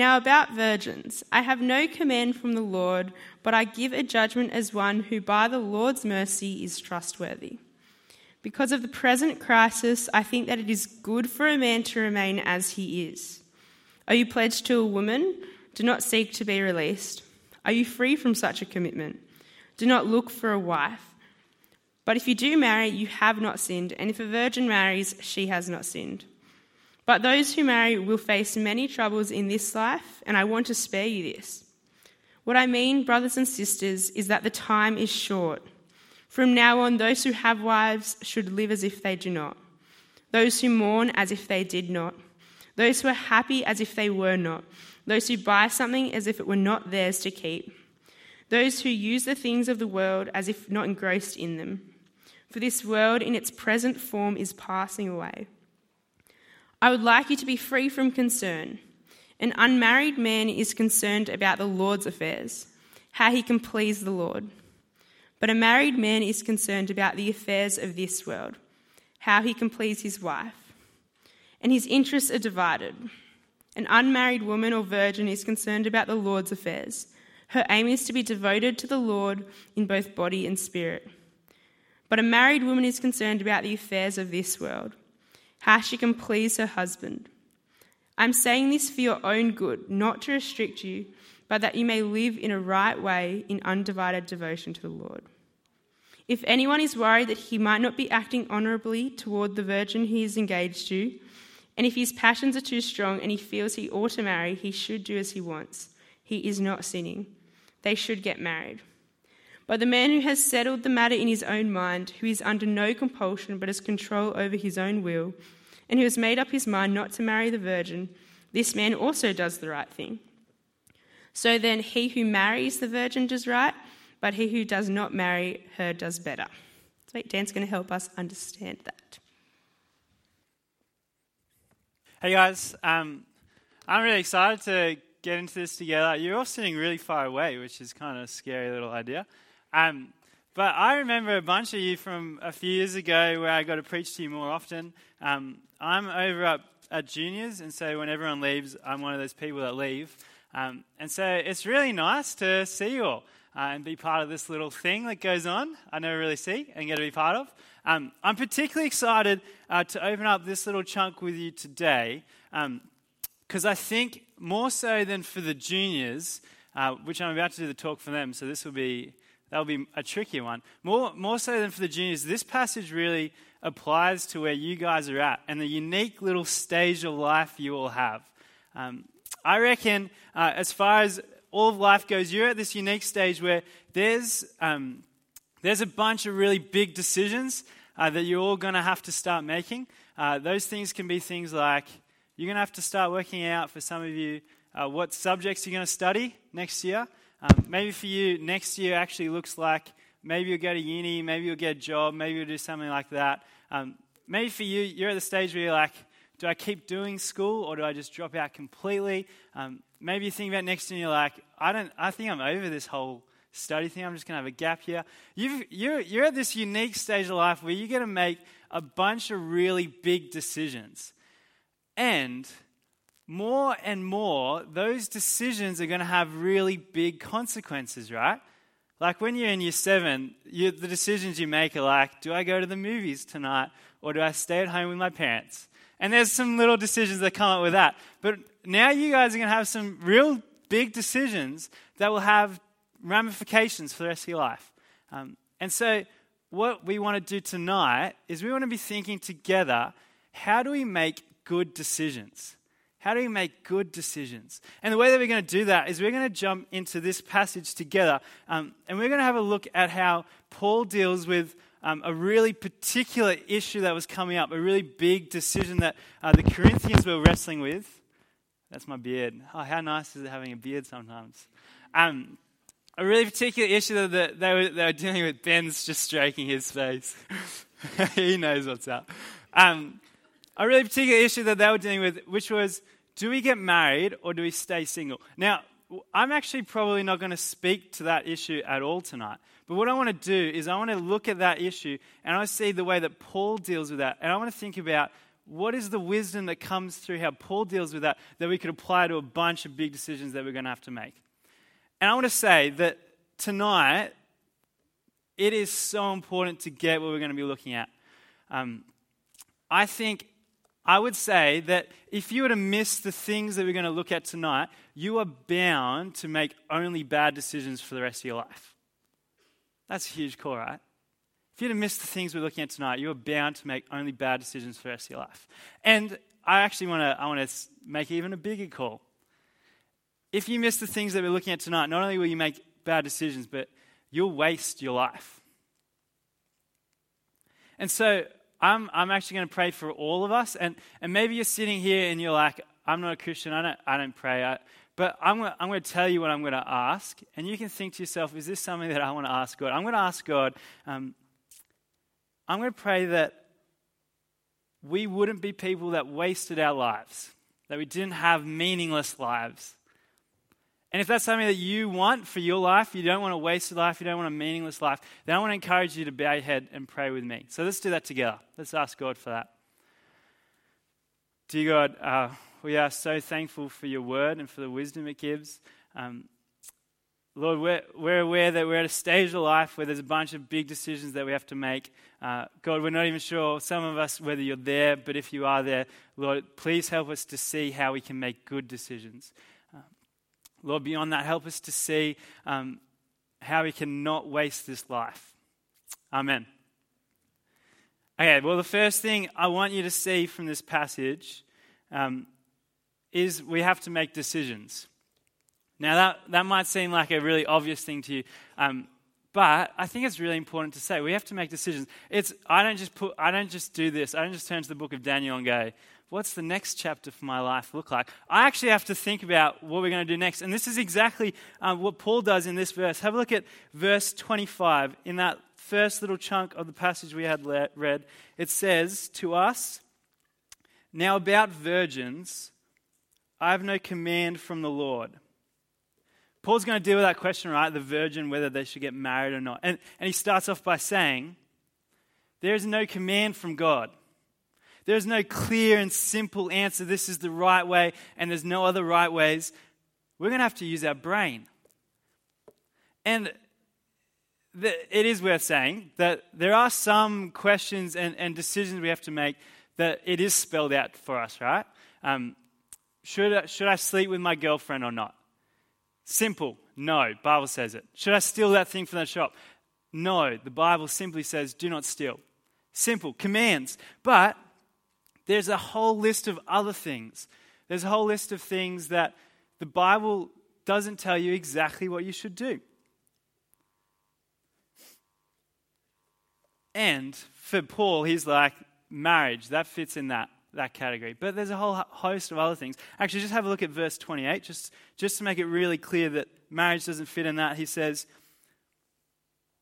Now about virgins, I have no command from the Lord, but I give a judgment as one who by the Lord's mercy is trustworthy. Because of the present crisis, I think that it is good for a man to remain as he is. Are you pledged to a woman? Do not seek to be released. Are you free from such a commitment? Do not look for a wife. But if you do marry, you have not sinned, and if a virgin marries, she has not sinned. But those who marry will face many troubles in this life, and I want to spare you this. What I mean, brothers and sisters, is that the time is short. From now on, those who have wives should live as if they do not. Those who mourn as if they did not. Those who are happy as if they were not. Those who buy something as if it were not theirs to keep. Those who use the things of the world as if not engrossed in them. For this world in its present form is passing away. I would like you to be free from concern. An unmarried man is concerned about the Lord's affairs, how he can please the Lord. But a married man is concerned about the affairs of this world, how he can please his wife. And his interests are divided. An unmarried woman or virgin is concerned about the Lord's affairs. Her aim is to be devoted to the Lord in both body and spirit. But a married woman is concerned about the affairs of this world, how she can please her husband. I'm saying this for your own good, not to restrict you, but that you may live in a right way in undivided devotion to the Lord. If anyone is worried that he might not be acting honourably toward the virgin he is engaged to, and if his passions are too strong and he feels he ought to marry, he should do as he wants. He is not sinning. They should get married. But the man who has settled the matter in his own mind, who is under no compulsion but has control over his own will, and who has made up his mind not to marry the virgin, this man also does the right thing. So then he who marries the virgin does right, but he who does not marry her does better. So Dan's going to help us understand that. Hey guys, I'm really excited to get into this together. You're all sitting really far away, which is kind of a scary little idea. But I remember a bunch of you from a few years ago where I got to preach to you more often. I'm over up at juniors, and so when everyone leaves, I'm one of those people that leave. And so it's really nice to see you all and be part of this little thing that goes on I never really see and get to be part of. I'm particularly excited to open up this little chunk with you today because I think more so than for the juniors, which I'm about to do the talk for them, so this will be... that'll be a tricky one. More so than for the juniors, this passage really applies to where you guys are at and the unique little stage of life you all have. I reckon, as far as all of life goes, you're at this unique stage where there's a bunch of really big decisions that you're all going to have to start making. Those things can be things like you're going to have to start working out, for some of you, what subjects you're going to study next year. Maybe for you, next year actually looks like maybe you'll go to uni, maybe you'll get a job, maybe you'll do something like that. Maybe for you, you're at the stage where you're like, do I keep doing school or do I just drop out completely? Maybe you think about next year and you're like, I think I'm over this whole study thing. I'm just going to have a gap year. You're at this unique stage of life where you get to make a bunch of really big decisions. And more, those decisions are going to have really big consequences, right? Like when you're in year seven, the decisions you make are like, do I go to the movies tonight or do I stay at home with my parents? And there's some little decisions that come up with that. But now you guys are going to have some real big decisions that will have ramifications for the rest of your life. And so what we want to do tonight is we want to be thinking together, how do we make good decisions? How do we make good decisions? And the way that we're going to do that is we're going to jump into this passage together, and we're going to have a look at how Paul deals with a really particular issue that was coming up, a really big decision that the Corinthians were wrestling with. That's my beard. Oh, how nice is it having a beard sometimes? A really particular issue that they were dealing with. Ben's just stroking his face. He knows what's up. A really particular issue that they were dealing with, which was, do we get married or do we stay single? Now, I'm actually probably not going to speak to that issue at all tonight. But what I want to do is I want to look at that issue and I see the way that Paul deals with that. And I want to think about What is the wisdom that comes through how Paul deals with that, that we could apply to a bunch of big decisions that we're going to have to make? And I want to say that tonight, it is so important to get what we're going to be looking at. I think I would say that if you were to miss the things that we're going to look at tonight, you are bound to make only bad decisions for the rest of your life. That's a huge call, right? If you were to miss the things we're looking at tonight, you are bound to make only bad decisions for the rest of your life. And I want to make even a bigger call. If you miss the things that we're looking at tonight, not only will you make bad decisions, but you'll waste your life. And so I'm actually going to pray for all of us. And maybe you're sitting here and you're like, I'm not a Christian. I don't pray. But I'm going to tell you what I'm going to ask. And you can think to yourself, is this something that I want to ask God? I'm going to ask God, I'm going to pray that we wouldn't be people that wasted our lives, that we didn't have meaningless lives. And if that's something that you want for your life, you don't want a wasted life, you don't want a meaningless life, then I want to encourage you to bow your head and pray with me. So let's do that together. Let's ask God for that. Dear God, we are so thankful for your word and for the wisdom it gives. Lord, we're aware that we're at a stage of life where there's a bunch of big decisions that we have to make. God, we're not even sure, some of us, whether you're there, but if you are there, Lord, please help us to see how we can make good decisions. Lord, beyond that, help us to see how we can not waste this life. Amen. Okay, well, the first thing I want you to see from this passage is we have to make decisions. Now, that might seem like a really obvious thing to you, but I think it's really important to say we have to make decisions. I don't just turn to the book of Daniel and go, what's the next chapter for my life look like? I actually have to think about what we're going to do next. And this is exactly what Paul does in this verse. Have a look at verse 25. In that first little chunk of the passage we had read, it says to us, "Now about virgins, I have no command from the Lord." Paul's going to deal with that question, right? The virgin, whether they should get married or not. And he starts off by saying, there is no command from God. There's no clear and simple answer. This is the right way, and there's no other right ways. We're going to have to use our brain. And it is worth saying that there are some questions and decisions we have to make that it is spelled out for us, right? Should I sleep with my girlfriend or not? Simple. No. Bible says it. Should I steal that thing from that shop? No. The Bible simply says, do not steal. Simple. Commands. But there's a whole list of other things. There's a whole list of things that the Bible doesn't tell you exactly what you should do. And for Paul, he's like, marriage, that fits in that category. But there's a whole host of other things. Actually, just have a look at verse 28, just to make it really clear that marriage doesn't fit in that. He says,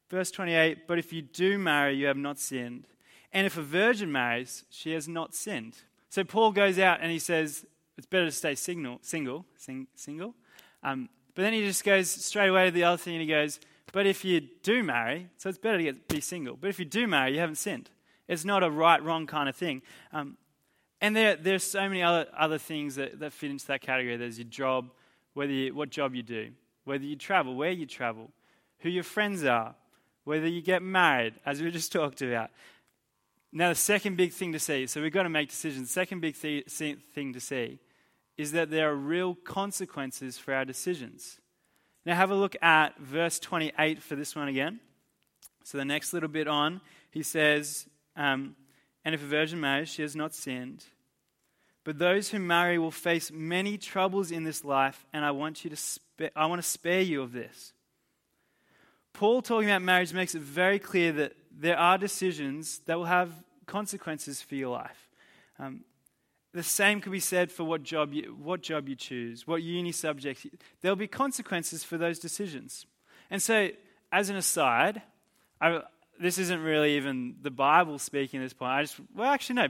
verse 28, "But if you do marry, you have not sinned. And if a virgin marries, she has not sinned." So Paul goes out and he says, it's better to stay single. But then he just goes straight away to the other thing and he goes, but if you do marry, so it's better to be single. But if you do marry, you haven't sinned. It's not a right, wrong kind of thing. And there's so many other things that fit into that category. There's your job, what job you do, whether you travel, where you travel, who your friends are, whether you get married, as we just talked about. Now, the second big thing to see, so we've got to make decisions. The second big thing to see is that there are real consequences for our decisions. Now, have a look at verse 28 for this one again. So the next little bit on, he says, "And if a virgin marries, she has not sinned. But those who marry will face many troubles in this life, and I want to spare you of this." Paul talking about marriage makes it very clear that there are decisions that will have consequences for your life. The same could be said for what job you choose, what uni subject. There'll be consequences for those decisions. And so, as an aside, this isn't really even the Bible speaking at this point.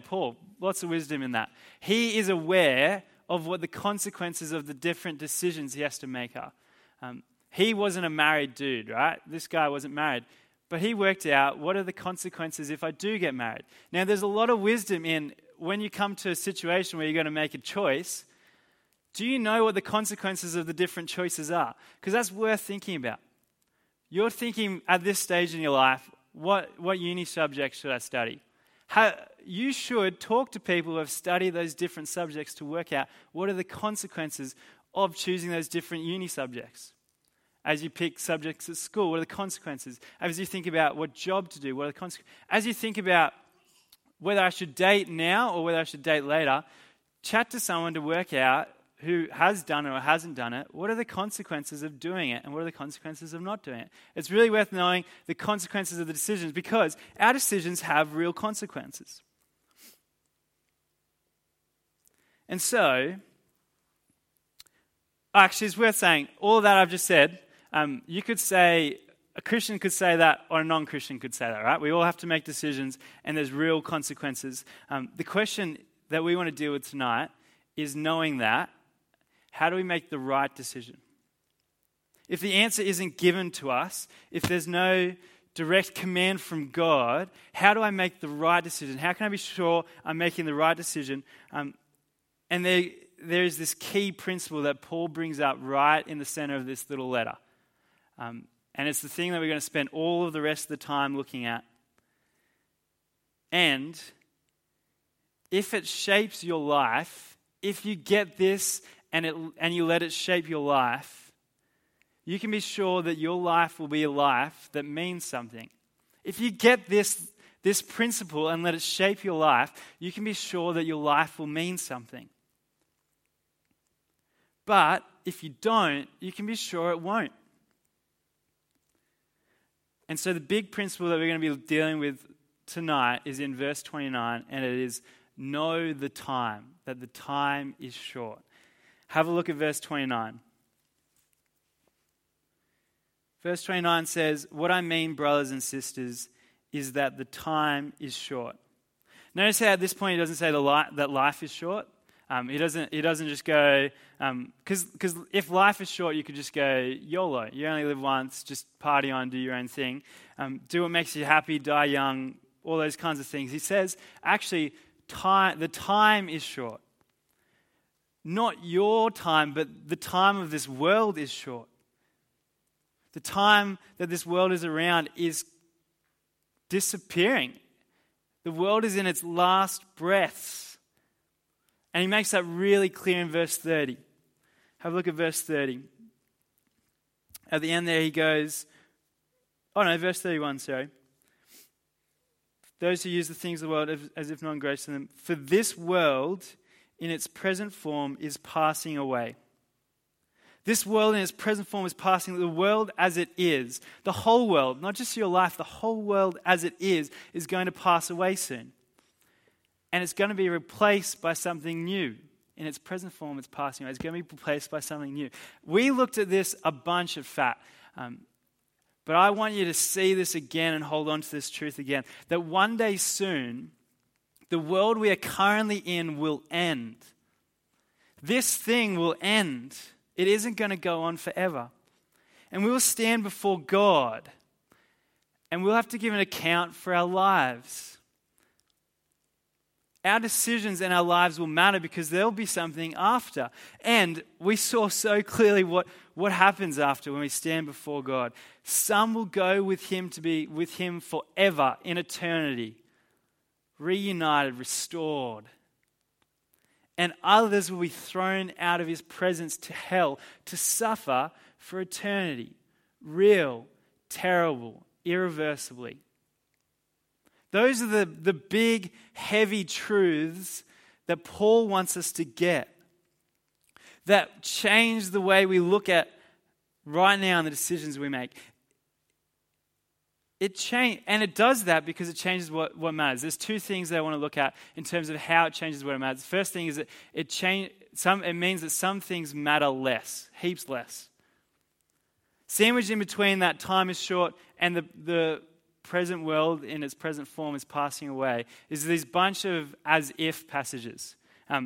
Paul, lots of wisdom in that. He is aware of what the consequences of the different decisions he has to make are. He wasn't a married dude, right? This guy wasn't married. But he worked out, what are the consequences if I do get married? Now, there's a lot of wisdom in when you come to a situation where you're going to make a choice, do you know what the consequences of the different choices are? Because that's worth thinking about. You're thinking at this stage in your life, what uni subject should I study? You should talk to people who have studied those different subjects to work out what are the consequences of choosing those different uni subjects. As you pick subjects at school, what are the consequences? As you think about what job to do, what are the consequences? As you think about whether I should date now or whether I should date later, chat to someone to work out who has done it or hasn't done it, what are the consequences of doing it and what are the consequences of not doing it? It's really worth knowing the consequences of the decisions because our decisions have real consequences. And so, actually it's worth saying, all that I've just said, you could say, a Christian could say that or a non-Christian could say that, right? We all have to make decisions and there's real consequences. The question that we want to deal with tonight is knowing that, how do we make the right decision? If the answer isn't given to us, if there's no direct command from God, how do I make the right decision? How can I be sure I'm making the right decision? And there is this key principle that Paul brings up right in the center of this little letter. And it's the thing that we're going to spend all of the rest of the time looking at. And if it shapes your life, if you get this and you let it shape your life, you can be sure that your life will be a life that means something. If you get this principle and let it shape your life, you can be sure that your life will mean something. But if you don't, you can be sure it won't. And so the big principle that we're going to be dealing with tonight is in verse 29, and it is, know the time, that the time is short. Have a look at verse 29. Verse 29 says, what I mean, brothers and sisters, is that the time is short. Notice how at this point he doesn't say that life is short. He doesn't just go, because if life is short, you could just go YOLO. You only live once, just party on, do your own thing. Do what makes you happy, die young, all those kinds of things. He says, actually, the time is short. Not your time, but the time of this world is short. The time that this world is around is disappearing. The world is in its last breaths. And he makes that really clear in verse 30. Have a look at verse 30. At the end there he goes, verse 31, sorry. Those who use the things of the world as if not grace to them. For this world in its present form is passing away. This world in its present form is passing. The world as it is, the whole world, not just your life, the whole world as it is going to pass away soon. And it's going to be replaced by something new. In its present form, it's passing away. It's going to be replaced by something new. We looked at this a bunch of but I want you to see this again and hold on to this truth again, that one day soon, the world we are currently in will end. This thing will end. It isn't going to go on forever. And we will stand before God, and we'll have to give an account for our lives. Our decisions and our lives will matter because there'll be something after. And we saw so clearly what happens after when we stand before God. Some will go with Him to be with Him forever in eternity, reunited, restored. And others will be thrown out of His presence to hell to suffer for eternity, real, terrible, irreversibly. Those are the big, heavy truths that Paul wants us to get, that change the way we look at right now and the decisions we make. And it does that because it changes what matters. There's two things that I want to look at in terms of how it changes what matters. The first thing is that it means that some things matter less, heaps less. Sandwiched in between that time is short and the present world in its present form is passing away is these bunch of as-if passages,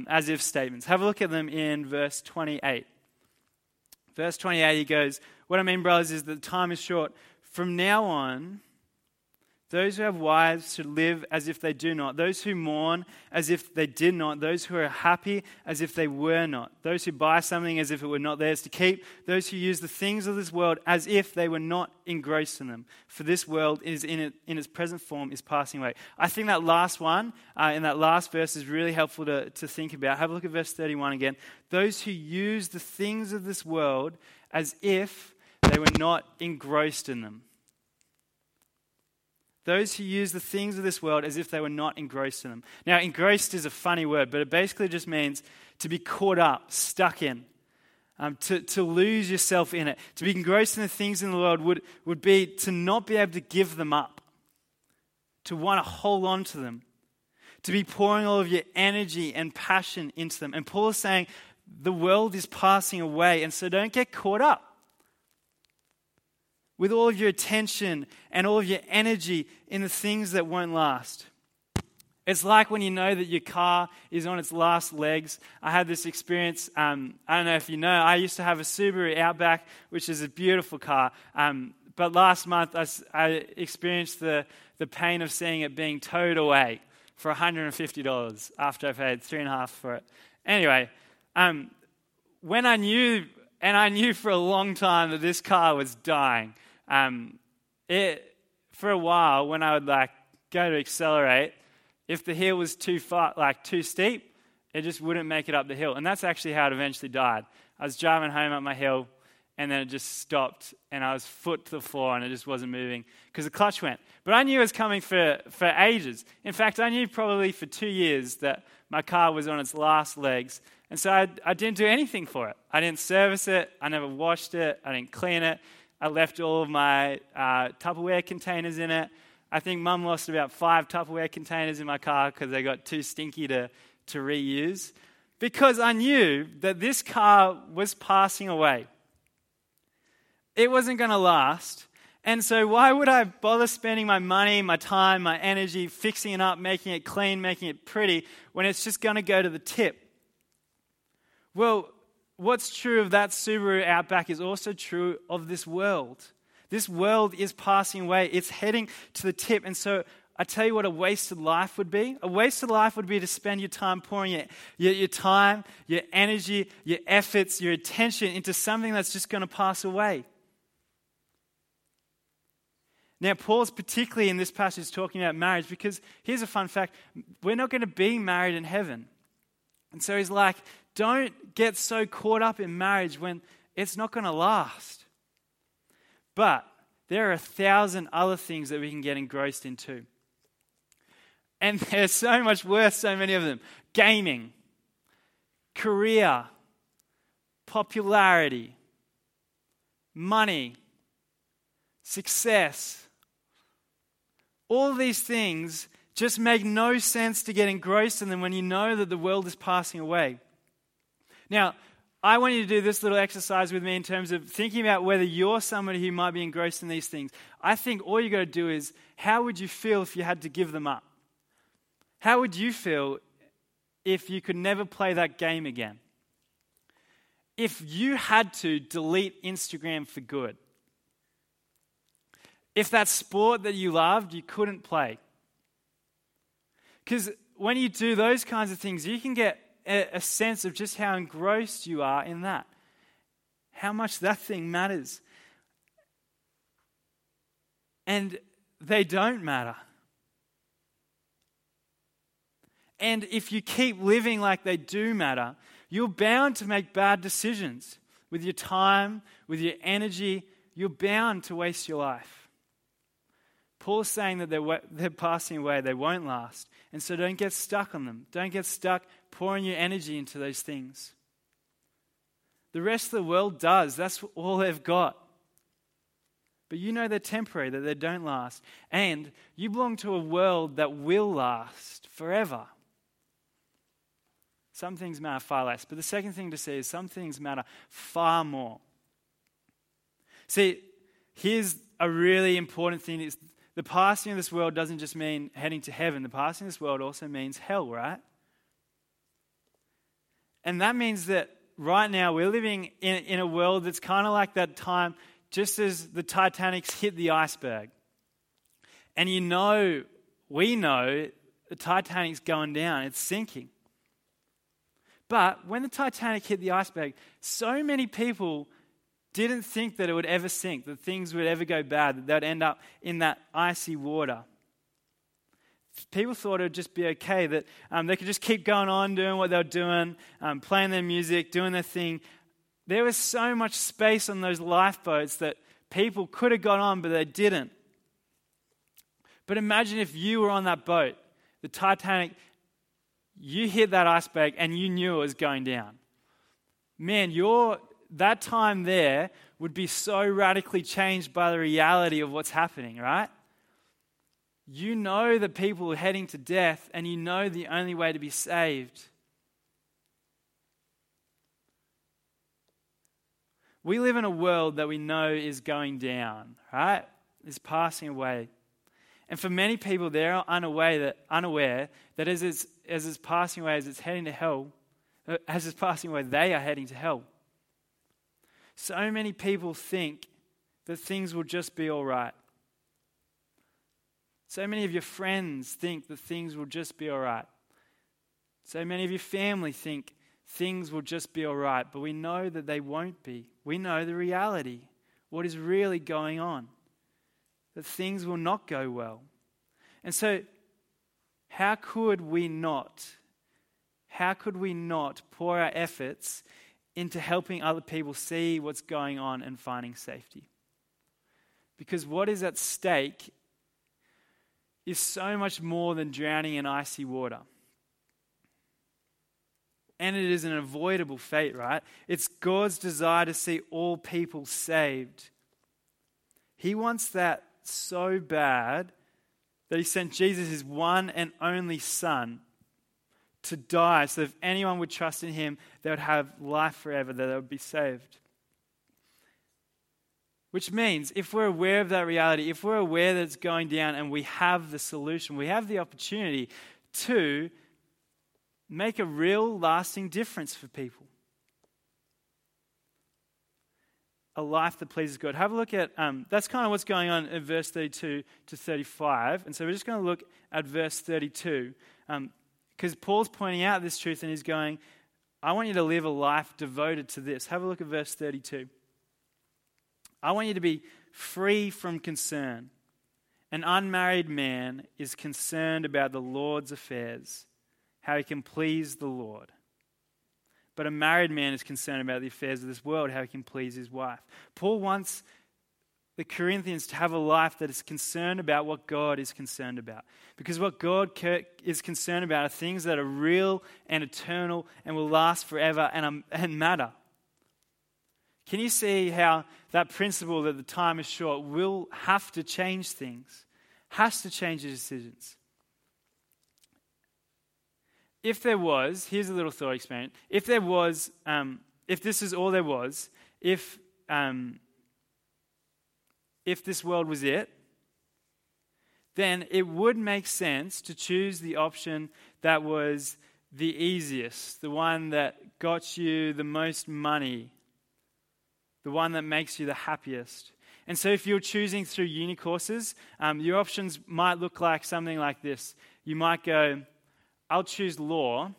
as-if statements. Have a look at them in verse 28. Verse 28, he goes, what I mean, brothers, is that the time is short. From now on, Those who have wives should live as if they do not. Those who mourn as if they did not. Those who are happy as if they were not. Those who buy something as if it were not theirs to keep. Those who use the things of this world as if they were not engrossed in them. For this world is in its present form is passing away. I think that last one, in that last verse, is really helpful to think about. Have a look at verse 31 again. Those who use the things of this world as if they were not engrossed in them. Those who use the things of this world as if they were not engrossed in them. Now, engrossed is a funny word, but it basically just means to be caught up, stuck in, to lose yourself in it. To be engrossed in the things in the world would be to not be able to give them up, to want to hold on to them, to be pouring all of your energy and passion into them. And Paul is saying the world is passing away, and so don't get caught up with all of your attention and all of your energy in the things that won't last. It's like when you know that your car is on its last legs. I had this experience, I don't know if you know, I used to have a Subaru Outback, which is a beautiful car. But last month I experienced the pain of seeing it being towed away for $150 after I paid $3.50 for it. Anyway, when I knew, and I knew for a long time that this car was dying, for a while, when I would go to accelerate, if the hill was too far, too steep, it just wouldn't make it up the hill. And that's actually how it eventually died. I was driving home up my hill, and then it just stopped, and I was foot to the floor, and it just wasn't moving because the clutch went. But I knew it was coming for ages. In fact, I knew probably for 2 years that my car was on its last legs, and so I didn't do anything for it. I didn't service it. I never washed it. I didn't clean it. I left all of my Tupperware containers in it. I think Mum lost about 5 Tupperware containers in my car because they got too stinky to reuse, because I knew that this car was passing away. It wasn't going to last, and so why would I bother spending my money, my time, my energy, fixing it up, making it clean, making it pretty, when it's just going to go to the tip? Well, what's true of that Subaru Outback is also true of this world. This world is passing away. It's heading to the tip. And so I tell you what a wasted life would be. A wasted life would be to spend your time pouring your time, your energy, your efforts, your attention into something that's just going to pass away. Now, Paul's particularly in this passage talking about marriage, because here's a fun fact. We're not going to be married in heaven. And so he's like, don't get so caught up in marriage when it's not going to last. But there are 1,000 other things that we can get engrossed into. And they're so much worse, so many of them. Gaming, career, popularity, money, success. All these things just make no sense to get engrossed in them when you know that the world is passing away. Now, I want you to do this little exercise with me in terms of thinking about whether you're somebody who might be engrossed in these things. I think all you got to do is, how would you feel if you had to give them up? How would you feel if you could never play that game again? If you had to delete Instagram for good? If that sport that you loved, you couldn't play? Because when you do those kinds of things, you can get a sense of just how engrossed you are in that, how much that thing matters. And they don't matter. And if you keep living like they do matter, you're bound to make bad decisions with your time, with your energy. You're bound to waste your life. Paul's saying that they're passing away, they won't last. And so don't get stuck on them. Don't get stuck pouring your energy into those things. The rest of the world does. That's all they've got. But you know they're temporary, that they don't last. And you belong to a world that will last forever. Some things matter far less. But the second thing to see is some things matter far more. See, here's a really important thing. Is the passing of this world doesn't just mean heading to heaven. The passing of this world also means hell, right? And that means that right now we're living in a world that's kind of like that time just as the Titanic hit the iceberg. And we know the Titanic's going down, it's sinking. But when the Titanic hit the iceberg, so many people didn't think that it would ever sink, that things would ever go bad, that they'd end up in that icy water. People thought it would just be okay, that they could just keep going on doing what they were doing, playing their music, doing their thing. There was so much space on those lifeboats that people could have got on, but they didn't. But imagine if you were on that boat, the Titanic, you hit that iceberg and you knew it was going down. Man, that time there would be so radically changed by the reality of what's happening, right? You know that people are heading to death, and you know the only way to be saved. We live in a world that we know is going down, right? It's passing away. And for many people, they're unaware that as it's passing away, as it's heading to hell, as it's passing away, they are heading to hell. So many people think that things will just be all right. So many of your friends think that things will just be all right. So many of your family think things will just be all right, but we know that they won't be. We know the reality, what is really going on, that things will not go well. And so how could we not pour our efforts into helping other people see what's going on and finding safety? Because what is at stake is so much more than drowning in icy water. And it is an avoidable fate, right? It's God's desire to see all people saved. He wants that so bad that he sent Jesus, his one and only son, to die so that if anyone would trust in him, they would have life forever, that they would be saved. Which means if we're aware of that reality, if we're aware that it's going down and we have the solution, we have the opportunity to make a real lasting difference for people. A life that pleases God. Have a look at, that's kind of what's going on in verse 32 to 35. And so we're just going to look at verse 32. Because Paul's pointing out this truth and he's going, I want you to live a life devoted to this. Have a look at verse 32. I want you to be free from concern. An unmarried man is concerned about the Lord's affairs, how he can please the Lord. But a married man is concerned about the affairs of this world, how he can please his wife. Paul wants the Corinthians to have a life that is concerned about what God is concerned about. Because what God is concerned about are things that are real and eternal and will last forever and matter. Can you see how that principle that the time is short will have to change things, has to change your decisions? If there was, here's a little thought experiment. If there was, if this is all there was, if this world was it, then it would make sense to choose the option that was the easiest, the one that got you the most money, the one that makes you the happiest. And so if you're choosing through uni courses, your options might look like something like this. You might go, I'll choose law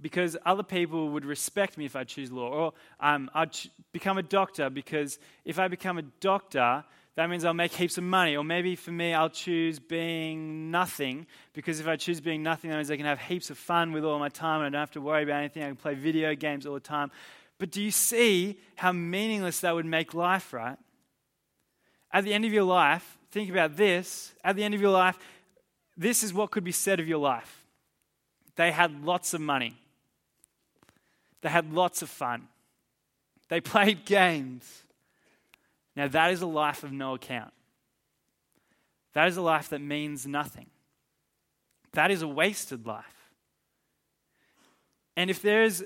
because other people would respect me if I choose law. Or I'll become a doctor because if I become a doctor, that means I'll make heaps of money. Or maybe for me, I'll choose being nothing because if I choose being nothing, that means I can have heaps of fun with all my time and I don't have to worry about anything. I can play video games all the time. But do you see how meaningless that would make life, right? At the end of your life, think about this. At the end of your life, this is what could be said of your life. They had lots of money. They had lots of fun. They played games. Now that is a life of no account. That is a life that means nothing. That is a wasted life. And if there is a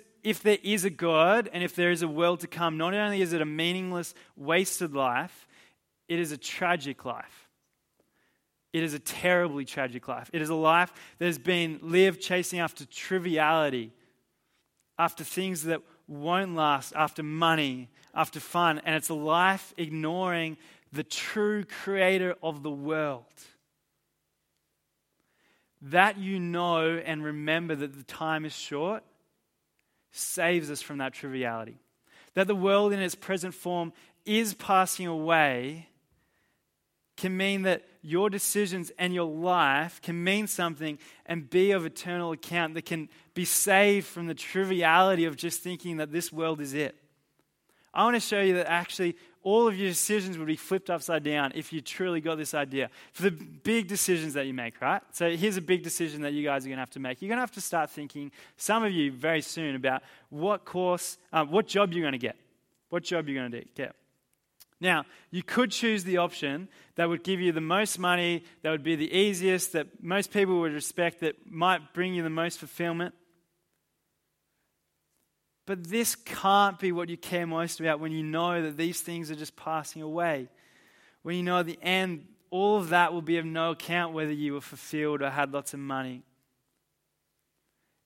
God and if there is a world to come, not only is it a meaningless, wasted life, it is a tragic life. It is a terribly tragic life. It is a life that has been lived chasing after triviality, after things that won't last, after money, after fun. And it's a life ignoring the true creator of the world, that you know and remember that the time is short saves us from that triviality. That the world in its present form is passing away can mean that your decisions and your life can mean something and be of eternal account, that can be saved from the triviality of just thinking that this world is it. I want to show you that actually all of your decisions would be flipped upside down if you truly got this idea. For the big decisions that you make, right? So here's a big decision that you guys are going to have to make. You're going to have to start thinking, some of you very soon, about what job you're going to get. What job you're going to get. Now, you could choose the option that would give you the most money, that would be the easiest, that most people would respect, that might bring you the most fulfillment. But this can't be what you care most about when you know that these things are just passing away. When you know at the end, all of that will be of no account whether you were fulfilled or had lots of money.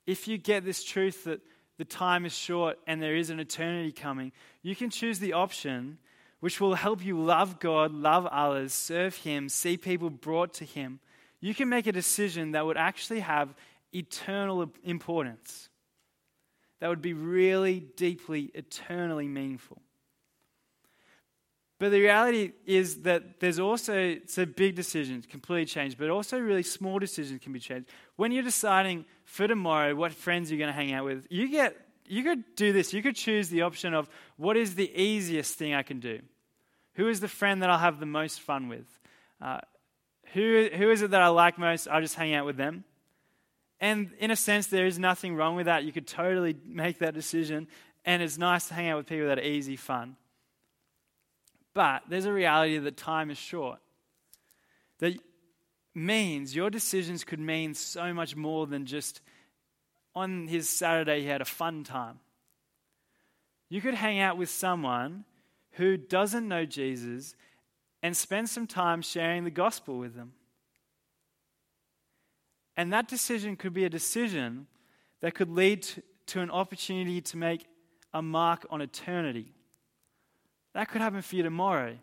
If you get this truth that the time is short and there is an eternity coming, you can choose the option which will help you love God, love others, serve Him, see people brought to Him. You can make a decision that would actually have eternal importance, that would be really deeply, eternally meaningful. But the reality is that there's also, so big decisions completely changed, but also really small decisions can be changed. When you're deciding for tomorrow what friends you're going to hang out with, you could do this. You could choose the option of what is the easiest thing I can do? Who is the friend that I'll have the most fun with? Who is it that I like most? I'll just hang out with them. And in a sense, there is nothing wrong with that. You could totally make that decision. And it's nice to hang out with people that are easy fun. But there's a reality that time is short. That means your decisions could mean so much more than just on his Saturday he had a fun time. You could hang out with someone who doesn't know Jesus and spend some time sharing the gospel with them. And that decision could be a decision that could lead to an opportunity to make a mark on eternity. That could happen for you tomorrow.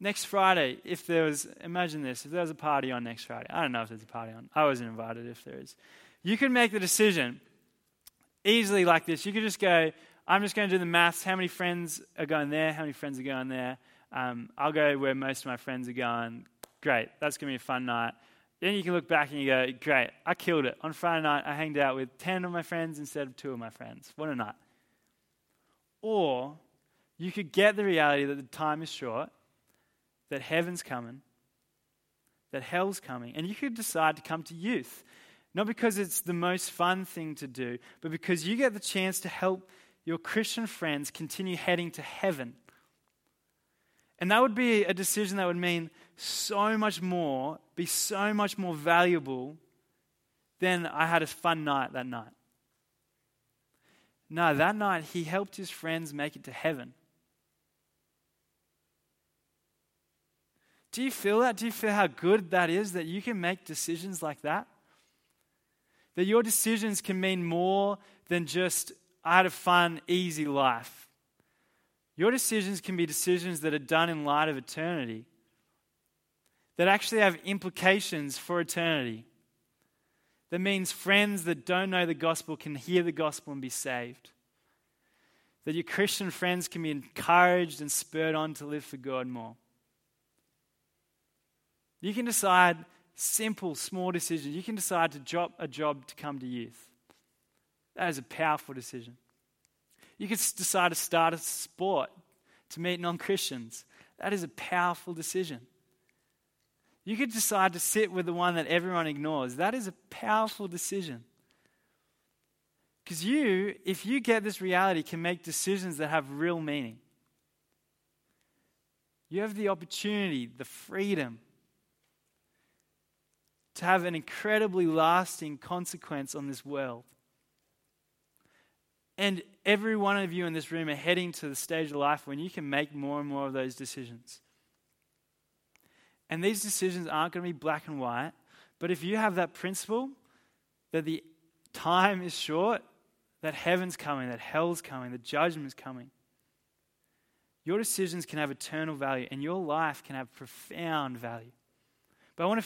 Next Friday, if there was a party on next Friday. I don't know if there's a party on. I wasn't invited if there is. You could make the decision easily like this. You could just go, I'm just going to do the maths. How many friends are going there? How many friends are going there? I'll go where most of my friends are going. Great, that's going to be a fun night. Then you can look back and you go, great, I killed it. On Friday night, I hanged out with 10 of my friends instead of 2 of my friends. What a night. Or you could get the reality that the time is short, that heaven's coming, that hell's coming. And you could decide to come to youth, not because it's the most fun thing to do, but because you get the chance to help your Christian friends continue heading to heaven. And that would be a decision that would mean so much more, be so much more valuable than I had a fun night that night. No, that night he helped his friends make it to heaven. Do you feel that? Do you feel how good that is, that you can make decisions like that? That your decisions can mean more than just, I had a fun, easy life. Your decisions can be decisions that are done in light of eternity, that actually have implications for eternity. That means friends that don't know the gospel can hear the gospel and be saved. That your Christian friends can be encouraged and spurred on to live for God more. You can decide simple, small decisions. You can decide to drop a job to come to youth. That is a powerful decision. You could decide to start a sport to meet non-Christians. That is a powerful decision. You could decide to sit with the one that everyone ignores. That is a powerful decision. Because you, if you get this reality, can make decisions that have real meaning. You have the opportunity, the freedom, to have an incredibly lasting consequence on this world. And every one of you in this room are heading to the stage of life when you can make more and more of those decisions. And these decisions aren't going to be black and white, but if you have that principle that the time is short, that heaven's coming, that hell's coming, that judgment's coming, your decisions can have eternal value and your life can have profound value. But I want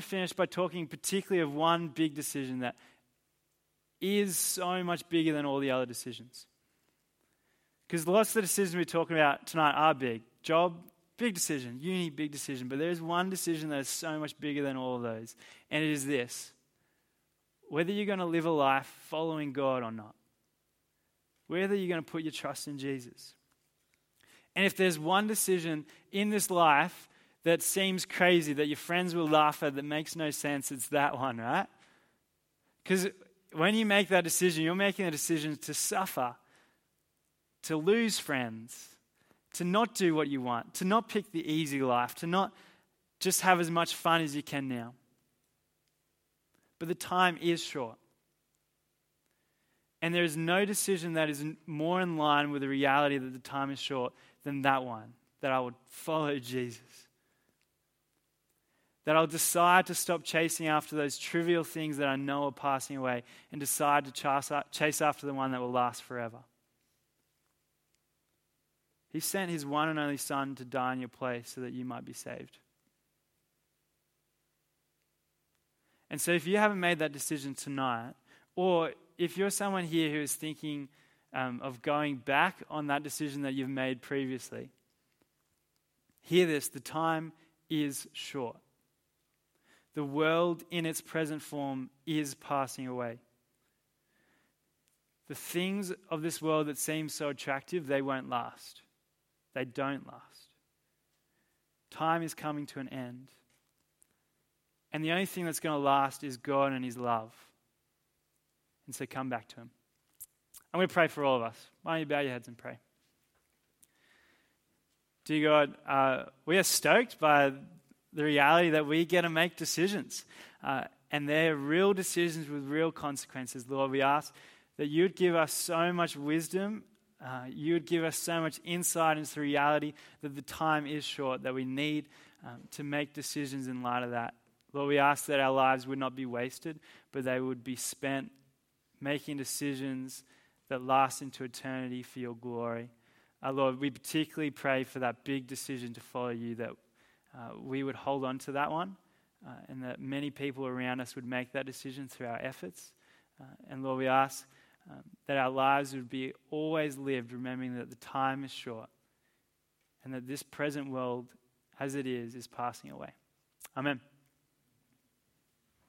to finish by talking particularly of one big decision that is so much bigger than all the other decisions. Because lots of the decisions we're talking about tonight are big. Job, big decision. Uni, big decision. But there is one decision that is so much bigger than all of those. And it is this. Whether you're going to live a life following God or not. Whether you're going to put your trust in Jesus. And if there's one decision in this life that seems crazy, that your friends will laugh at, that makes no sense, it's that one, right? Because when you make that decision, you're making a decision to suffer, to lose friends, to not do what you want, to not pick the easy life, to not just have as much fun as you can now. But the time is short. And there is no decision that is more in line with the reality that the time is short than that one, that I would follow Jesus. That I'll decide to stop chasing after those trivial things that I know are passing away and decide to chase after the one that will last forever. He sent his one and only Son to die in your place so that you might be saved. And so if you haven't made that decision tonight, or if you're someone here who is thinking of going back on that decision that you've made previously, hear this, the time is short. The world in its present form is passing away. The things of this world that seem so attractive, they won't last. They don't last. Time is coming to an end. And the only thing that's going to last is God and his love. And so come back to him. I'm going to pray for all of us. Why don't you bow your heads and pray? Dear God, we are stoked by the reality that we get to make decisions. And they're real decisions with real consequences. Lord, we ask that you would give us so much wisdom. You would give us so much insight into the reality that the time is short, that we need to make decisions in light of that. Lord, we ask that our lives would not be wasted, but they would be spent making decisions that last into eternity for your glory. Lord, we particularly pray for that big decision to follow you, that we would hold on to that one, and that many people around us would make that decision through our efforts. And Lord, we ask that our lives would be always lived, remembering that the time is short and that this present world, as it is passing away. Amen.